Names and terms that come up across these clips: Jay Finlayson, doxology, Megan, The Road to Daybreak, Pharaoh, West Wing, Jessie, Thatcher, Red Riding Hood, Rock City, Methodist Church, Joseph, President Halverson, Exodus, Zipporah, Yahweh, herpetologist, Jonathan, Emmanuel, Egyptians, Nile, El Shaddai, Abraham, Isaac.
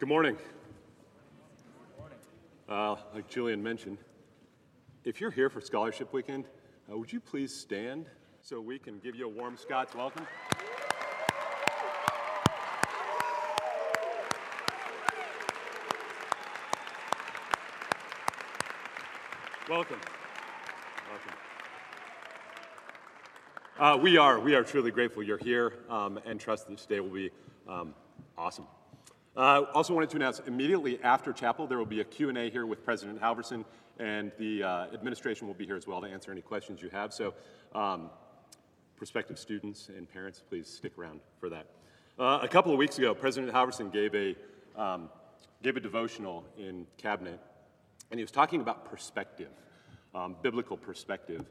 Good morning. Like Julian mentioned, if you're here for Scholarship Weekend, would you please stand so we can give you a warm Scots welcome? Welcome. Welcome. We are truly grateful you're here, and trust that today will be awesome. Also wanted to announce, immediately after chapel, there will be a Q&A here with President Halverson, and the administration will be here as well to answer any questions you have. So prospective students and parents, please stick around for that. A couple of weeks ago, President Halverson gave a devotional in cabinet, and he was talking about perspective, biblical perspective.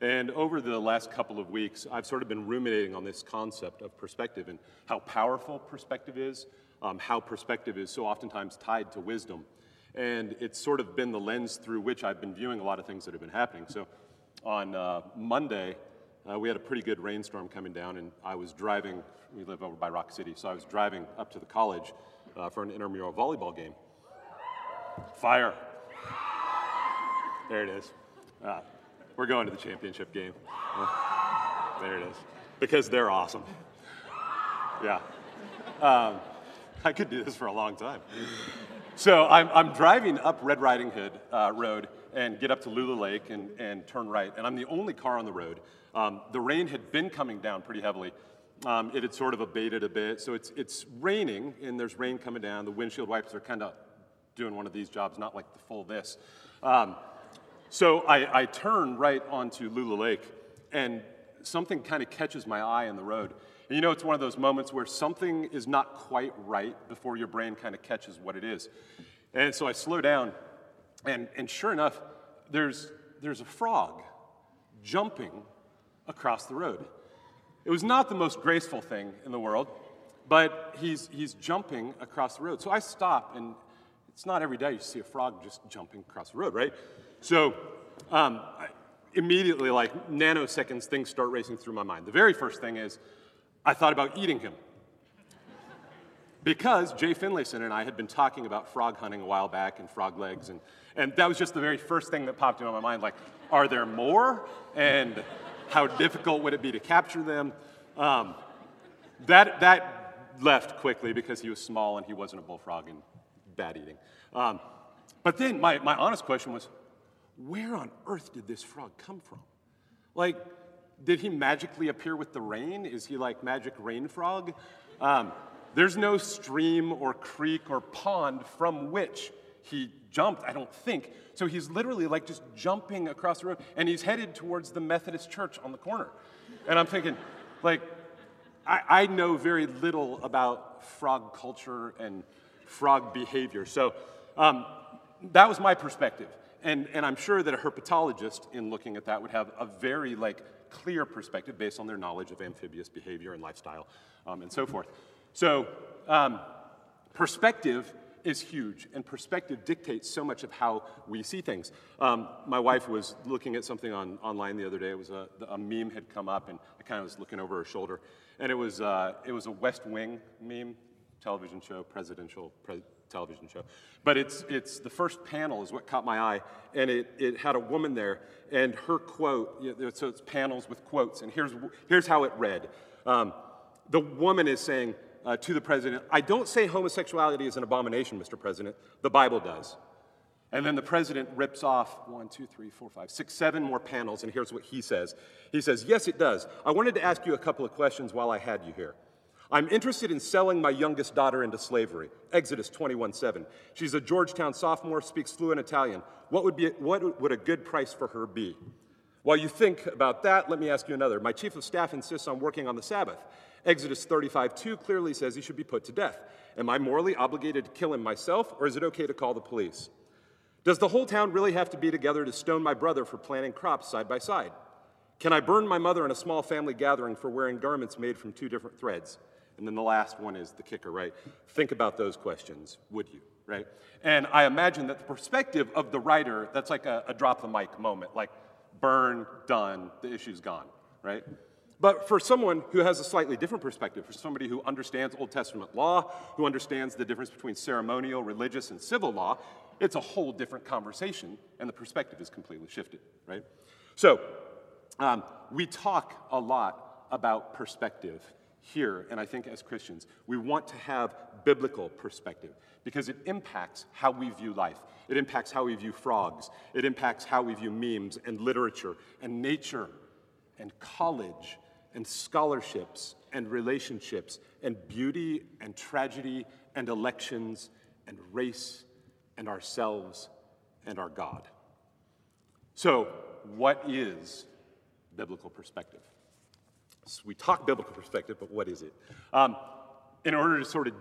And over the last couple of weeks, I've sort of been ruminating on this concept of perspective and how powerful perspective is, how perspective is so oftentimes tied to wisdom. And it's sort of been the lens through which I've been viewing a lot of things that have been happening. So on Monday, we had a pretty good rainstorm coming down, and I was driving, we live over by Rock City, so I was driving up to the college for an intramural volleyball game. Fire. There it is. We're going to the championship game. There it is. Because they're awesome. Yeah. I could do this for a long time. So I'm driving up Red Riding Hood Road and get up to Lula Lake and turn right, and I'm the only car on the road. The rain had been coming down pretty heavily. It had sort of abated a bit, so it's raining, and there's rain coming down. The windshield wipers are kind of doing one of these jobs, not like the full this. So I turn right onto Lula Lake, and something kind of catches my eye on the road. And you know, it's one of those moments where something is not quite right before your brain kind of catches what it is. And so I slow down, and sure enough, there's a frog jumping across the road. It was not the most graceful thing in the world, but he's jumping across the road. So I stop, and it's not every day you see a frog just jumping across the road, right? So immediately, like nanoseconds, things start racing through my mind. The very first thing is, I thought about eating him, because Jay Finlayson and I had been talking about frog hunting a while back and frog legs, and that was just the very first thing that popped into my mind, like, are there more, and how difficult would it be to capture them? That left quickly because he was small and he wasn't a bullfrog and bad eating. But then my honest question was, where on earth did this frog come from? Like, did he magically appear with the rain? Is he like magic rain frog? There's no stream or creek or pond from which he jumped, I don't think. So he's literally like just jumping across the road, and he's headed towards the Methodist Church on the corner. And I'm thinking, like, I know very little about frog culture and frog behavior. So that was my perspective. And I'm sure that a herpetologist in looking at that would have a very like clear perspective based on their knowledge of amphibious behavior and lifestyle and so forth. So perspective is huge, and perspective dictates so much of how we see things. My wife was looking at something online the other day. It was a meme had come up, and I kind of was looking over her shoulder, and it was a West Wing meme, television show, presidential television show. But it's the first panel is what caught my eye, and it had a woman there, and her quote, you know, so it's panels with quotes, and here's how it read. The woman is saying to the president, "I don't say homosexuality is an abomination, Mr. President. The Bible does." And then the president rips off 1, 2, 3, 4, 5, 6, 7 more panels, and here's what he says. He says, "Yes, it does. I wanted to ask you a couple of questions while I had you here. I'm interested in selling my youngest daughter into slavery, Exodus 21:7. She's a Georgetown sophomore, speaks fluent Italian. What would a good price for her be? While you think about that, let me ask you another. My chief of staff insists on working on the Sabbath. Exodus 35:2 clearly says he should be put to death. Am I morally obligated to kill him myself, or is it okay to call the police? Does the whole town really have to be together to stone my brother for planting crops side by side? Can I burn my mother in a small family gathering for wearing garments made from 2 different threads?" And then the last one is the kicker, right? Think about those questions, would you, right? And I imagine that the perspective of the writer, that's like a drop the mic moment, like burn, done, the issue's gone, right? But for someone who has a slightly different perspective, for somebody who understands Old Testament law, who understands the difference between ceremonial, religious, and civil law, it's a whole different conversation, and the perspective is completely shifted, right? So we talk a lot about perspective here, and I think as Christians, we want to have biblical perspective because it impacts how we view life. It impacts how we view frogs. It impacts how we view memes and literature and nature and college and scholarships and relationships and beauty and tragedy and elections and race and ourselves and our God. So what is biblical perspective? So we talk biblical perspective, but what is it? In order to sort of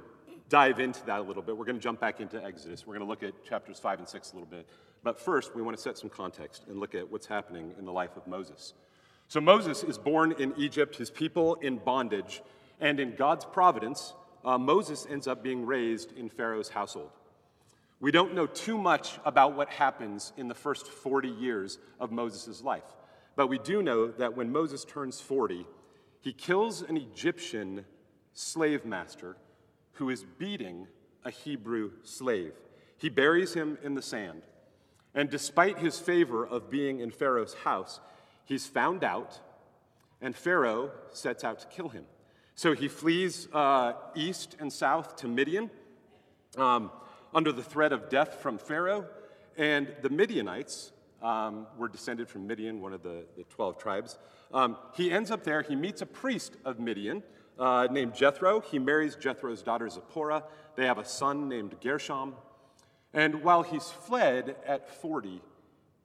dive into that a little bit, we're going to jump back into Exodus. We're going to look at chapters 5 and 6 a little bit. But first, we want to set some context and look at what's happening in the life of Moses. So Moses is born in Egypt, his people in bondage. And in God's providence, Moses ends up being raised in Pharaoh's household. We don't know too much about what happens in the first 40 years of Moses' life. But we do know that when Moses turns 40, he kills an Egyptian slave master who is beating a Hebrew slave. He buries him in the sand. And despite his favor of being in Pharaoh's house, he's found out, and Pharaoh sets out to kill him. So he flees east and south to Midian under the threat of death from Pharaoh. And the Midianites were descended from Midian, one of the 12 tribes. He ends up there. He meets a priest of Midian named Jethro. He marries Jethro's daughter, Zipporah. They have a son named Gershom. And while he's fled at 40,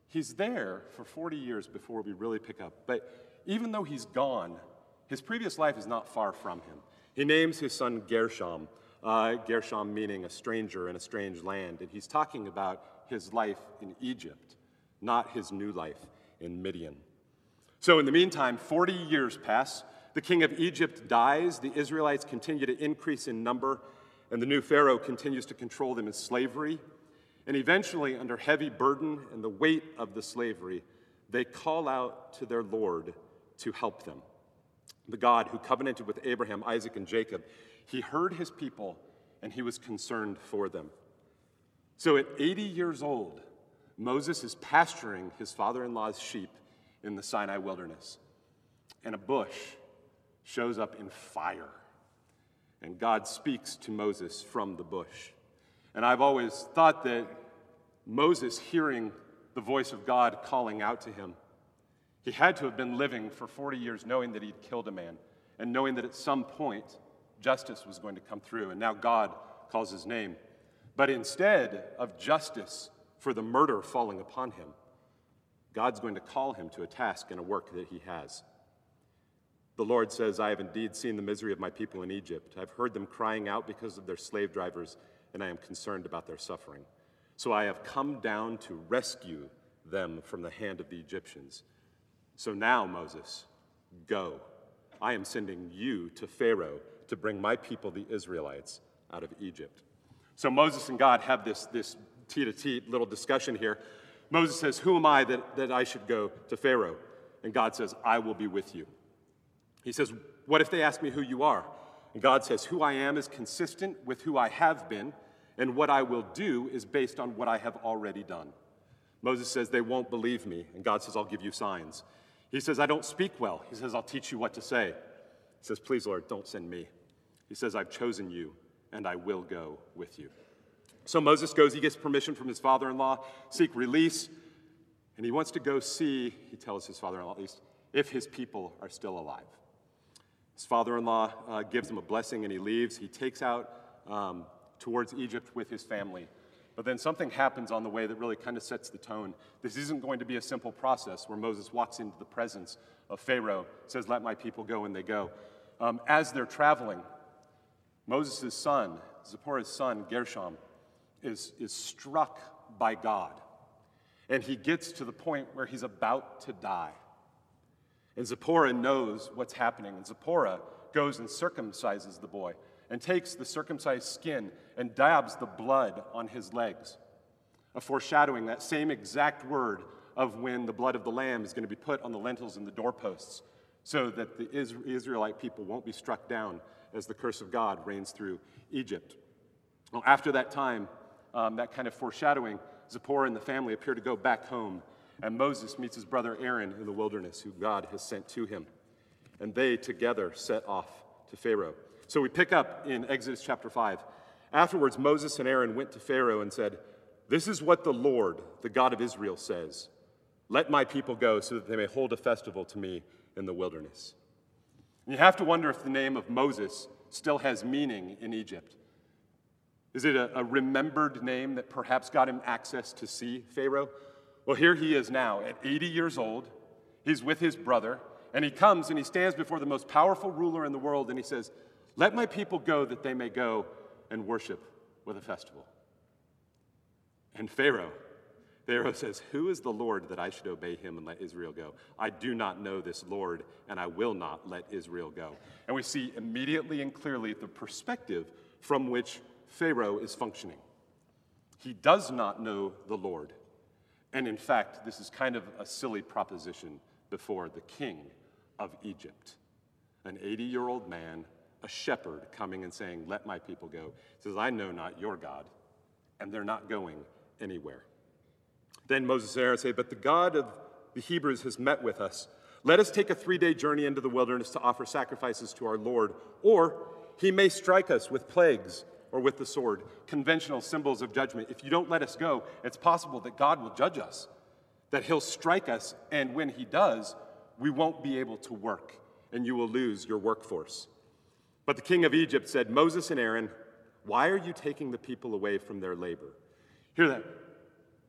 he's there for 40 years before we really pick up. But even though he's gone, his previous life is not far from him. He names his son Gershom, Gershom meaning a stranger in a strange land. And he's talking about his life in Egypt, not his new life in Midian. So in the meantime, 40 years pass. The king of Egypt dies. The Israelites continue to increase in number, and the new Pharaoh continues to control them in slavery. And eventually, under heavy burden and the weight of the slavery, they call out to their Lord to help them. The God who covenanted with Abraham, Isaac, and Jacob, he heard his people, and he was concerned for them. So at 80 years old, Moses is pasturing his father-in-law's sheep in the Sinai wilderness, and a bush shows up in fire, and God speaks to Moses from the bush. And I've always thought that Moses hearing the voice of God calling out to him, he had to have been living for 40 years knowing that he'd killed a man and knowing that at some point justice was going to come through, and now God calls his name. But instead of justice for the murder falling upon him, God's going to call him to a task and a work that he has. The Lord says, I have indeed seen the misery of my people in Egypt. I've heard them crying out because of their slave drivers, and I am concerned about their suffering. So I have come down to rescue them from the hand of the Egyptians. So now, Moses, go. I am sending you to Pharaoh to bring my people, the Israelites, out of Egypt. So Moses and God have this tete-a-tete little discussion here. Moses says, who am I that I should go to Pharaoh? And God says, I will be with you. He says, what if they ask me who you are? And God says, who I am is consistent with who I have been, and what I will do is based on what I have already done. Moses says, they won't believe me. And God says, I'll give you signs. He says, I don't speak well. He says, I'll teach you what to say. He says, please, Lord, don't send me. He says, I've chosen you, and I will go with you. So Moses goes, he gets permission from his father-in-law, seek release, and he wants to go see, he tells his father-in-law at least, if his people are still alive. His father-in-law gives him a blessing and he leaves. He takes out towards Egypt with his family. But then something happens on the way that really kind of sets the tone. This isn't going to be a simple process where Moses walks into the presence of Pharaoh, says, let my people go, and they go. As they're traveling, Moses' son, Zipporah's son, Gershom, is struck by God. And he gets to the point where he's about to die. And Zipporah knows what's happening. And Zipporah goes and circumcises the boy and takes the circumcised skin and dabs the blood on his legs, a foreshadowing, that same exact word of when the blood of the lamb is going to be put on the lintels and the doorposts so that the Israelite people won't be struck down as the curse of God reigns through Egypt. Well, after that time, that kind of foreshadowing, Zipporah and the family appear to go back home, and Moses meets his brother Aaron in the wilderness, who God has sent to him. And they together set off to Pharaoh. So we pick up in Exodus chapter 5. Afterwards, Moses and Aaron went to Pharaoh and said, "This is what the Lord, the God of Israel, says. Let my people go so that they may hold a festival to me in the wilderness." And you have to wonder if the name of Moses still has meaning in Egypt. Is it a remembered name that perhaps got him access to see Pharaoh? Well, here he is now at 80 years old. He's with his brother, and he comes and he stands before the most powerful ruler in the world, and he says, "Let my people go that they may go and worship with a festival." And Pharaoh says, "Who is the Lord that I should obey him and let Israel go? I do not know this Lord, and I will not let Israel go." And we see immediately and clearly the perspective from which Pharaoh is functioning. He does not know the Lord. And in fact, this is kind of a silly proposition before the king of Egypt. An 80-year-old man, a shepherd, coming and saying, "Let my people go." He says, "I know not your God," and they're not going anywhere. Then Moses and Aaron say, "But the God of the Hebrews has met with us. Let us take a 3-day journey into the wilderness to offer sacrifices to our Lord, or he may strike us with plagues or with the sword," conventional symbols of judgment. If you don't let us go, it's possible that God will judge us, that he'll strike us, and when he does, we won't be able to work, and you will lose your workforce. But the king of Egypt said, "Moses and Aaron, why are you taking the people away from their labor?" Hear that?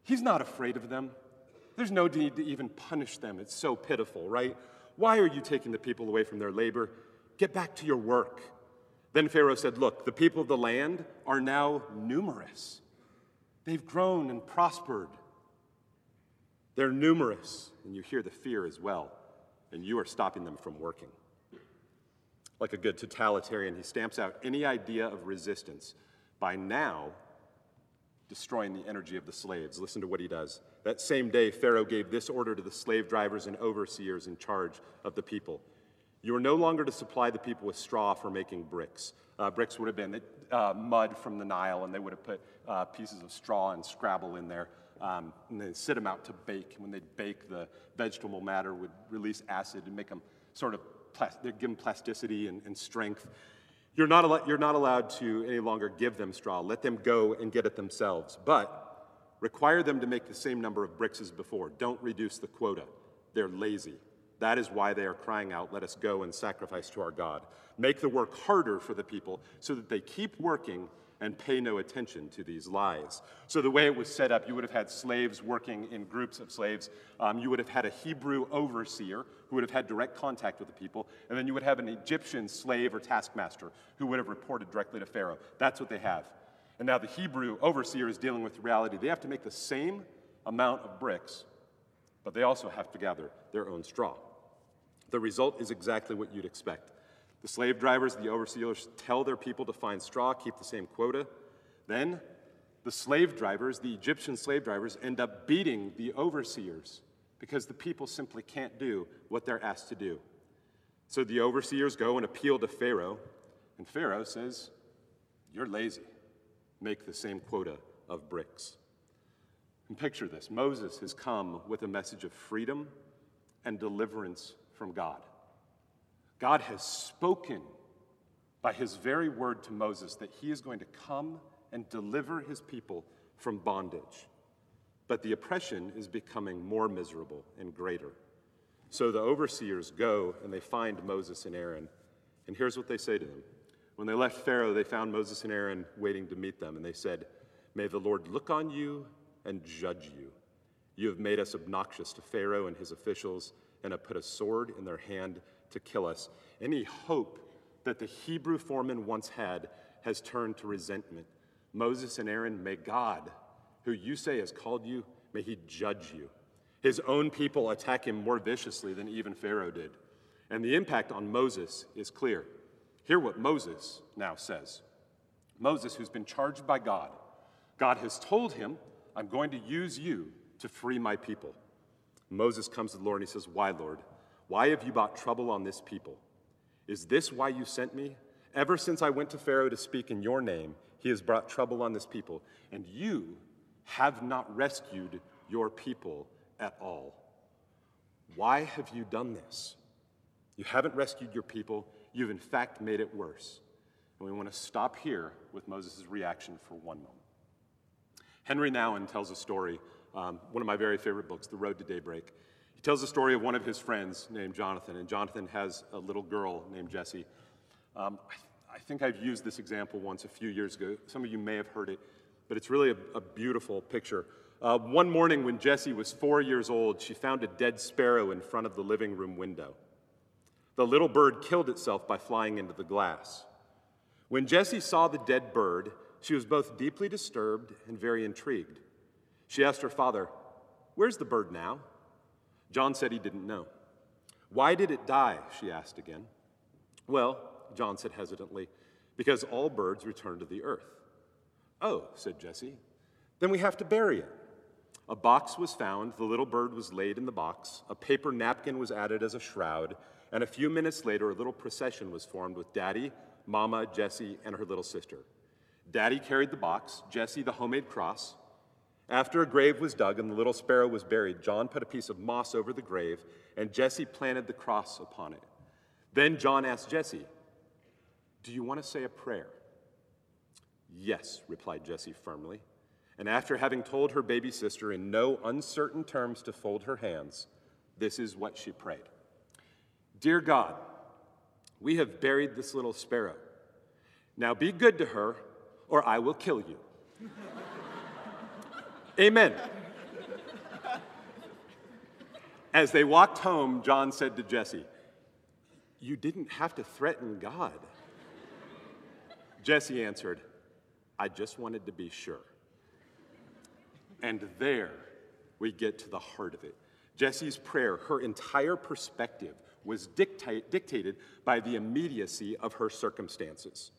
He's not afraid of them. There's no need to even punish them. It's so pitiful, right? "Why are you taking the people away from their labor? Get back to your work." Then Pharaoh said, "Look, the people of the land are now numerous. They've grown and prospered. They're numerous." And you hear the fear as well. And you are stopping them from working. Like a good totalitarian, he stamps out any idea of resistance by now destroying the energy of the slaves. Listen to what he does. "That same day, Pharaoh gave this order to the slave drivers and overseers in charge of the people. You are no longer to supply the people with straw for making bricks." Bricks would have been mud from the Nile, and they would have put pieces of straw and scrabble in there, and they'd sit them out to bake. When they'd bake, the vegetable matter would release acid and make them sort of, they'd give them plasticity and strength. You're not allowed to any longer give them straw. Let them go and get it themselves, but require them to make the same number of bricks as before. Don't reduce the quota. They're lazy. That is why they are crying out, 'Let us go and sacrifice to our God.' Make the work harder for the people so that they keep working and pay no attention to these lies." So the way it was set up, you would have had slaves working in groups of slaves. You would have had a Hebrew overseer who would have had direct contact with the people. And then you would have an Egyptian slave or taskmaster who would have reported directly to Pharaoh. That's what they have. And now the Hebrew overseer is dealing with the reality. They have to make the same amount of bricks, but they also have to gather their own straw. The result is exactly what you'd expect. The slave drivers, the overseers, tell their people to find straw, keep the same quota. Then the slave drivers, the Egyptian slave drivers, end up beating the overseers because the people simply can't do what they're asked to do. So the overseers go and appeal to Pharaoh, and Pharaoh says, "You're lazy. Make the same quota of bricks." And picture this. Moses has come with a message of freedom and deliverance from God. God has spoken by his very word to Moses that he is going to come and deliver his people from bondage. But the oppression is becoming more miserable and greater. So the overseers go and they find Moses and Aaron. And here's what they say to them. When they left Pharaoh, they found Moses and Aaron waiting to meet them. And they said, "May the Lord look on you and judge you. You have made us obnoxious to Pharaoh and his officials and have put a sword in their hand to kill us." Any hope that the Hebrew foreman once had has turned to resentment. Moses and Aaron, may God, who you say has called you, may he judge you. His own people attack him more viciously than even Pharaoh did. And the impact on Moses is clear. Hear what Moses now says. Moses, who's been charged by God. God has told him, "I'm going to use you to free my people." Moses comes to the Lord and he says, "Why, Lord? Why have you brought trouble on this people? Is this why you sent me? Ever since I went to Pharaoh to speak in your name, he has brought trouble on this people, and you have not rescued your people at all. Why have you done this? You haven't rescued your people. You've in fact made it worse. And we want to stop here with Moses' reaction for one moment. Henry Nouwen tells a story, one of my very favorite books, The Road to Daybreak. He tells the story of one of his friends named Jonathan, and Jonathan has a little girl named Jessie. I think I've used this example once a few years ago. Some of you may have heard it, but it's really a beautiful picture. One morning when Jessie was 4 years old, she found a dead sparrow in front of the living room window. The little bird killed itself by flying into the glass. When Jessie saw the dead bird, she was both deeply disturbed and very intrigued. She asked her father, "Where's the bird now?" John said he didn't know. "Why did it die?" she asked again. "Well," John said hesitantly, "because all birds return to the earth." "Oh," said Jessie, "then we have to bury it." A box was found, the little bird was laid in the box, a paper napkin was added as a shroud, and a few minutes later, a little procession was formed with Daddy, Mama, Jessie, and her little sister. Daddy carried the box, Jessie the homemade cross. After a grave was dug and the little sparrow was buried, John put a piece of moss over the grave, and Jessie planted the cross upon it. Then John asked Jessie, "Do you want to say a prayer?" "Yes," replied Jessie firmly. And after having told her baby sister in no uncertain terms to fold her hands, this is what she prayed. "Dear God, we have buried this little sparrow. Now be good to her, or I will kill you." "Amen." As they walked home, John said to Jessie, "You didn't have to threaten God." Jessie answered, "I just wanted to be sure." And there we get to the heart of it. Jessie's prayer, her entire perspective, was dictated by the immediacy of her circumstances.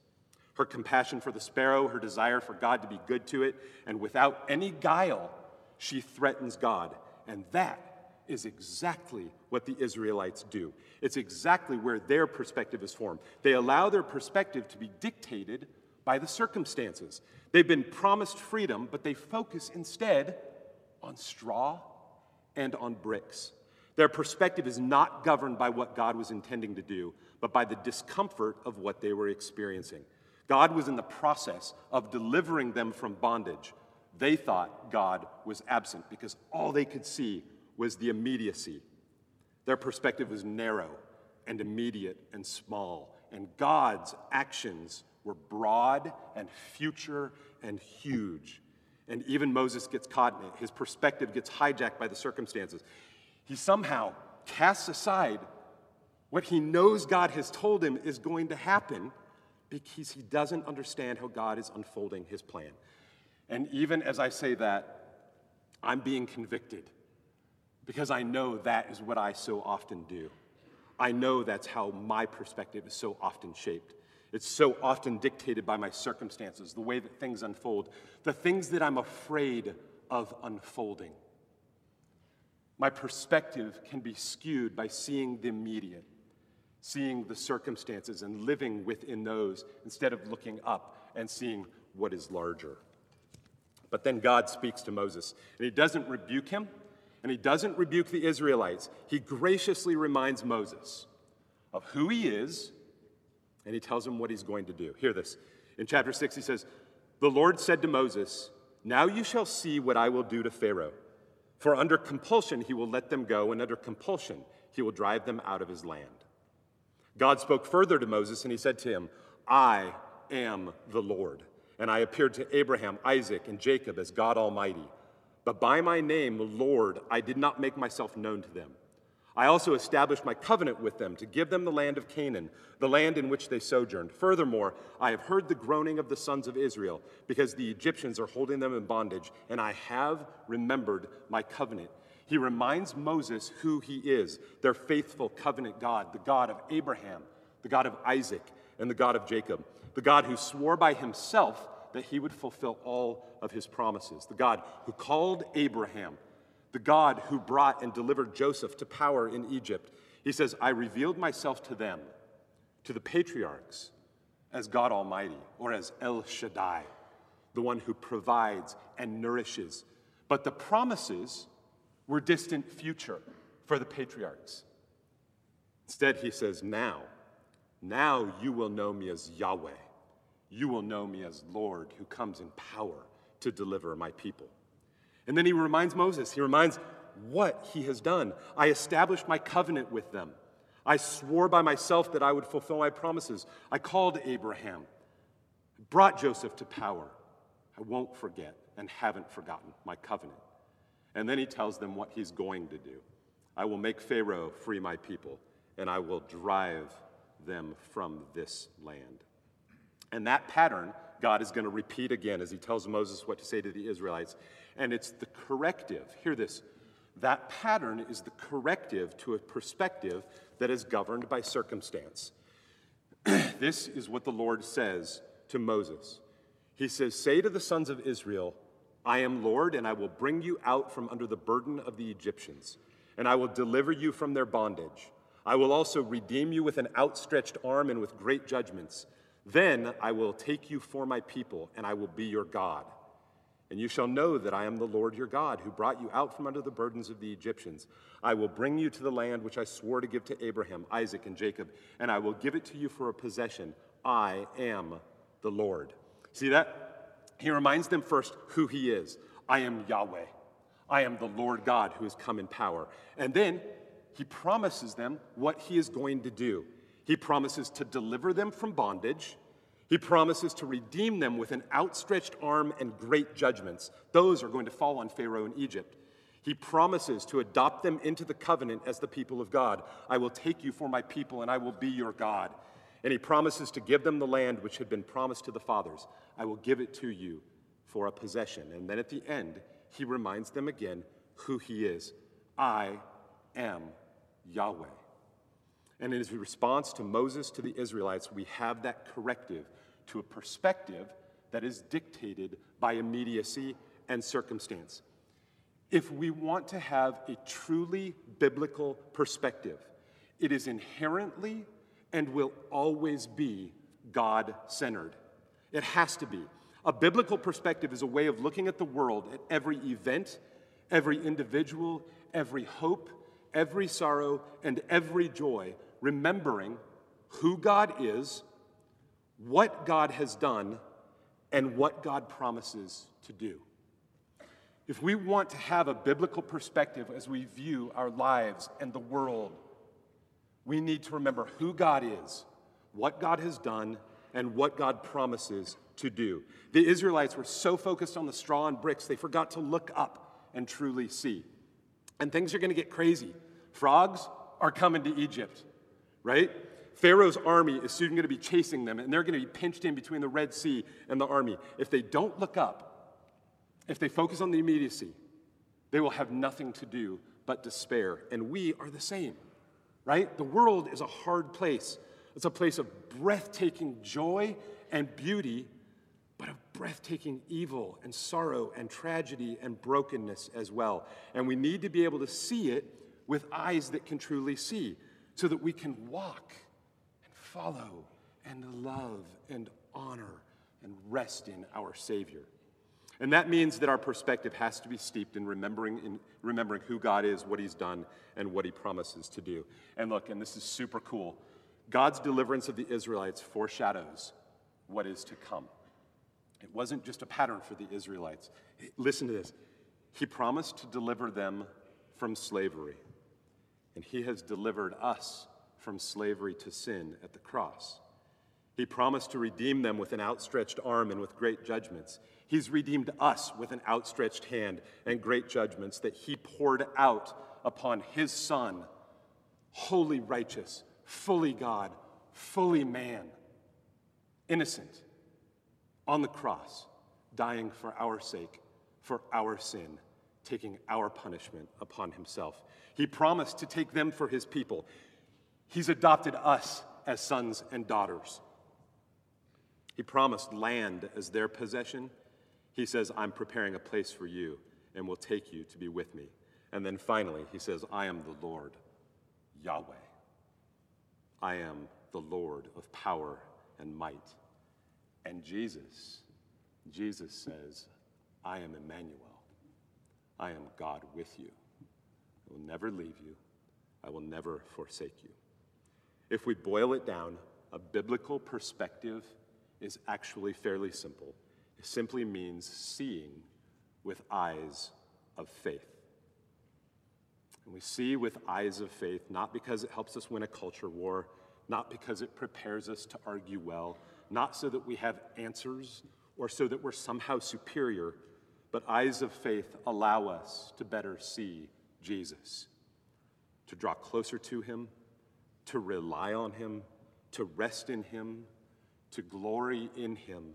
Her compassion for the sparrow, her desire for God to be good to it, and without any guile, she threatens God. And that is exactly what the Israelites do. It's exactly where their perspective is formed. They allow their perspective to be dictated by the circumstances. They've been promised freedom, but they focus instead on straw and on bricks. Their perspective is not governed by what God was intending to do, but by the discomfort of what they were experiencing. God was in the process of delivering them from bondage. They thought God was absent because all they could see was the immediacy. Their perspective was narrow and immediate and small, and God's actions were broad and future and huge. And even Moses gets caught in it. His perspective gets hijacked by the circumstances. He somehow casts aside what he knows God has told him is going to happen because he doesn't understand how God is unfolding his plan. And even as I say that, I'm being convicted because I know that is what I so often do. I know that's how my perspective is so often shaped. It's so often dictated by my circumstances, the way that things unfold, the things that I'm afraid of unfolding. My perspective can be skewed by seeing the immediate, seeing the circumstances and living within those instead of looking up and seeing what is larger. But then God speaks to Moses, and he doesn't rebuke him, and he doesn't rebuke the Israelites. He graciously reminds Moses of who he is, and he tells him what he's going to do. Hear this. In chapter 6, he says, "The Lord said to Moses, 'Now you shall see what I will do to Pharaoh. For under compulsion he will let them go, and under compulsion he will drive them out of his land.' God spoke further to Moses, and he said to him, 'I am the Lord, and I appeared to Abraham, Isaac, and Jacob as God Almighty. But by my name, Lord, I did not make myself known to them. I also established my covenant with them to give them the land of Canaan, the land in which they sojourned. Furthermore, I have heard the groaning of the sons of Israel because the Egyptians are holding them in bondage, and I have remembered my covenant.'" He reminds Moses who he is, their faithful covenant God, the God of Abraham, the God of Isaac, and the God of Jacob, the God who swore by himself that he would fulfill all of his promises, the God who called Abraham, the God who brought and delivered Joseph to power in Egypt. He says, I revealed myself to them, to the patriarchs, as God Almighty, or as El Shaddai, the one who provides and nourishes. But the promises were distant future for the patriarchs. Instead, he says, now you will know me as Yahweh. You will know me as Lord who comes in power to deliver my people. And then he reminds Moses, he reminds what he has done. I established my covenant with them. I swore by myself that I would fulfill my promises. I called Abraham, brought Joseph to power. I won't forget and haven't forgotten my covenant. And then he tells them what he's going to do. I will make Pharaoh free my people, and I will drive them from this land. And that pattern, God is going to repeat again as he tells Moses what to say to the Israelites. And it's the corrective. Hear this. That pattern is the corrective to a perspective that is governed by circumstance. This is what the Lord says to Moses. He says, say to the sons of Israel, I am Lord, and I will bring you out from under the burden of the Egyptians, and I will deliver you from their bondage. I will also redeem you with an outstretched arm and with great judgments. Then I will take you for my people, and I will be your God. And you shall know that I am the Lord your God, who brought you out from under the burdens of the Egyptians. I will bring you to the land which I swore to give to Abraham, Isaac, and Jacob, and I will give it to you for a possession. I am the Lord. See that? He reminds them first who he is. I am Yahweh. I am the Lord God who has come in power. And then he promises them what he is going to do. He promises to deliver them from bondage. He promises to redeem them with an outstretched arm and great judgments. Those are going to fall on Pharaoh in Egypt. He promises to adopt them into the covenant as the people of God. I will take you for my people, and I will be your God. And he promises to give them the land which had been promised to the fathers. I will give it to you for a possession. And then at the end, he reminds them again who he is. I am Yahweh. And in his response to Moses, to the Israelites, we have that corrective to a perspective that is dictated by immediacy and circumstance. If we want to have a truly biblical perspective, it is inherently and will always be God-centered. It has to be. A biblical perspective is a way of looking at the world, at every event, every individual, every hope, every sorrow, and every joy, remembering who God is, what God has done, and what God promises to do. If we want to have a biblical perspective as we view our lives and the world, we need to remember who God is, what God has done, and what God promises to do. The Israelites were so focused on the straw and bricks, they forgot to look up and truly see. And things are going to get crazy. Frogs are coming to Egypt, right? Pharaoh's army is soon going to be chasing them, and they're going to be pinched in between the Red Sea and the army. If they don't look up, if they focus on the immediacy, they will have nothing to do but despair. And we are the same. Right? The world is a hard place. It's a place of breathtaking joy and beauty, but of breathtaking evil and sorrow and tragedy and brokenness as well. And we need to be able to see it with eyes that can truly see, so that we can walk and follow and love and honor and rest in our Savior. And that means that our perspective has to be steeped in remembering who God is, what he's done, and what he promises to do. And look, and this is super cool, God's deliverance of the Israelites foreshadows what is to come. It wasn't just a pattern for the Israelites. Listen to this. He promised to deliver them from slavery, and he has delivered us from slavery to sin at the cross. He promised to redeem them with an outstretched arm and with great judgments. He's redeemed us with an outstretched hand and great judgments that he poured out upon his Son, wholly righteous, fully God, fully man, innocent, on the cross, dying for our sake, for our sin, taking our punishment upon himself. He promised to take them for his people. He's adopted us as sons and daughters. He promised land as their possession. He says, I'm preparing a place for you and will take you to be with me. And then finally, he says, I am the Lord, Yahweh. I am the Lord of power and might. And Jesus says, I am Emmanuel. I am God with you. I will never leave you. I will never forsake you. If we boil it down, a biblical perspective is actually fairly simple. It simply means seeing with eyes of faith. And we see with eyes of faith, not because it helps us win a culture war, not because it prepares us to argue well, not so that we have answers or so that we're somehow superior, but eyes of faith allow us to better see Jesus, to draw closer to him, to rely on him, to rest in him, to glory in him,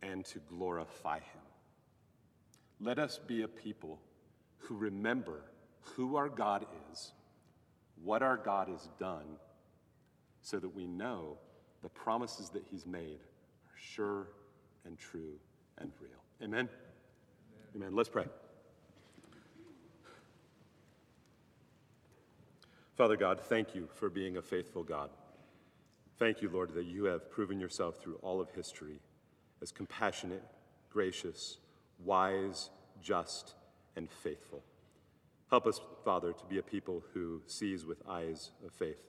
and to glorify him. Let us be a people who remember who our God is, what our God has done, so that we know the promises that he's made are sure and true and real. Amen? Amen. Amen. Let's pray. Father God, thank you for being a faithful God. Thank you, Lord, that you have proven yourself through all of history as compassionate, gracious, wise, just, and faithful. Help us, Father, to be a people who sees with eyes of faith,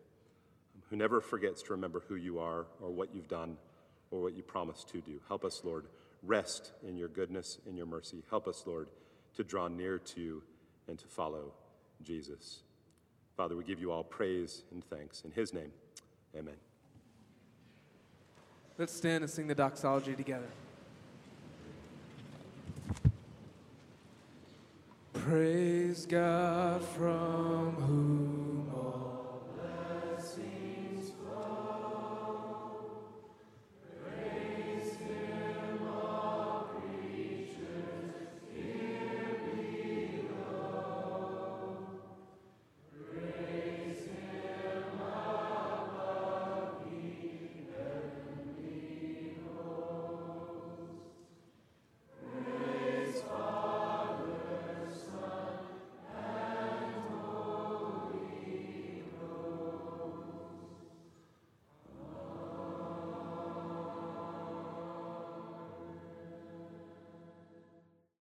who never forgets to remember who you are or what you've done or what you promised to do. Help us, Lord, rest in your goodness and your mercy. Help us, Lord, to draw near to and to follow Jesus. Father, we give you all praise and thanks. In his name, amen. Let's stand and sing the doxology together. Praise God from whom